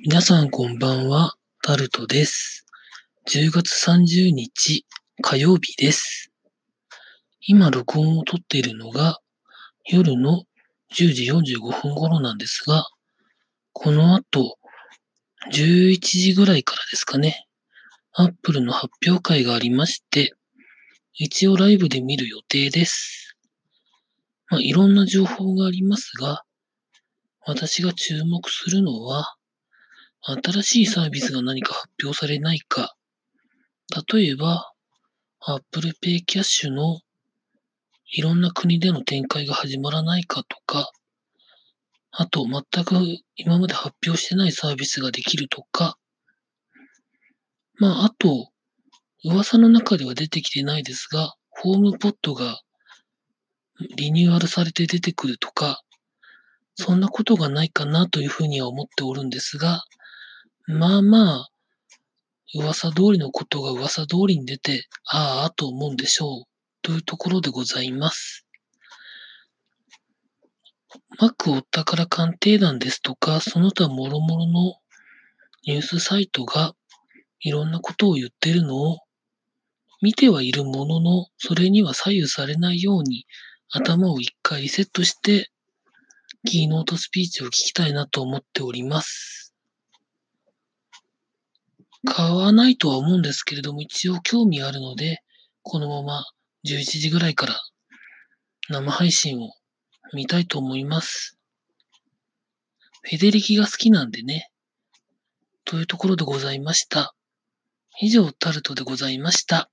皆さんこんばんは、タルトです。10月30日火曜日です。今録音を撮っているのが夜の10時45分頃なんですが、この後11時ぐらいからですかね、Apple の発表会がありまして、一応ライブで見る予定です。いろんな情報がありますが、私が注目するのは、新しいサービスが何か発表されないか。例えば、Apple Pay Cash のいろんな国での展開が始まらないかとか、あと全く今まで発表してないサービスができるとか、あと、噂の中では出てきてないですが、HomePod がリニューアルされて出てくるとか、そんなことがないかなというふうには思っておるんですが、噂通りのことが噂通りに出て、ああと思うんでしょう、というところでございます。Mac お宝鑑定団ですとか、その他もろもろのニュースサイトがいろんなことを言ってるのを見てはいるものの、それには左右されないように頭を一回リセットして、キーノートスピーチを聞きたいなと思っております。買わないとは思うんですけれども、一応興味あるので、このまま11時ぐらいから生配信を見たいと思います。フェデリキが好きなんでね。というところでございました。以上、タルトでございました。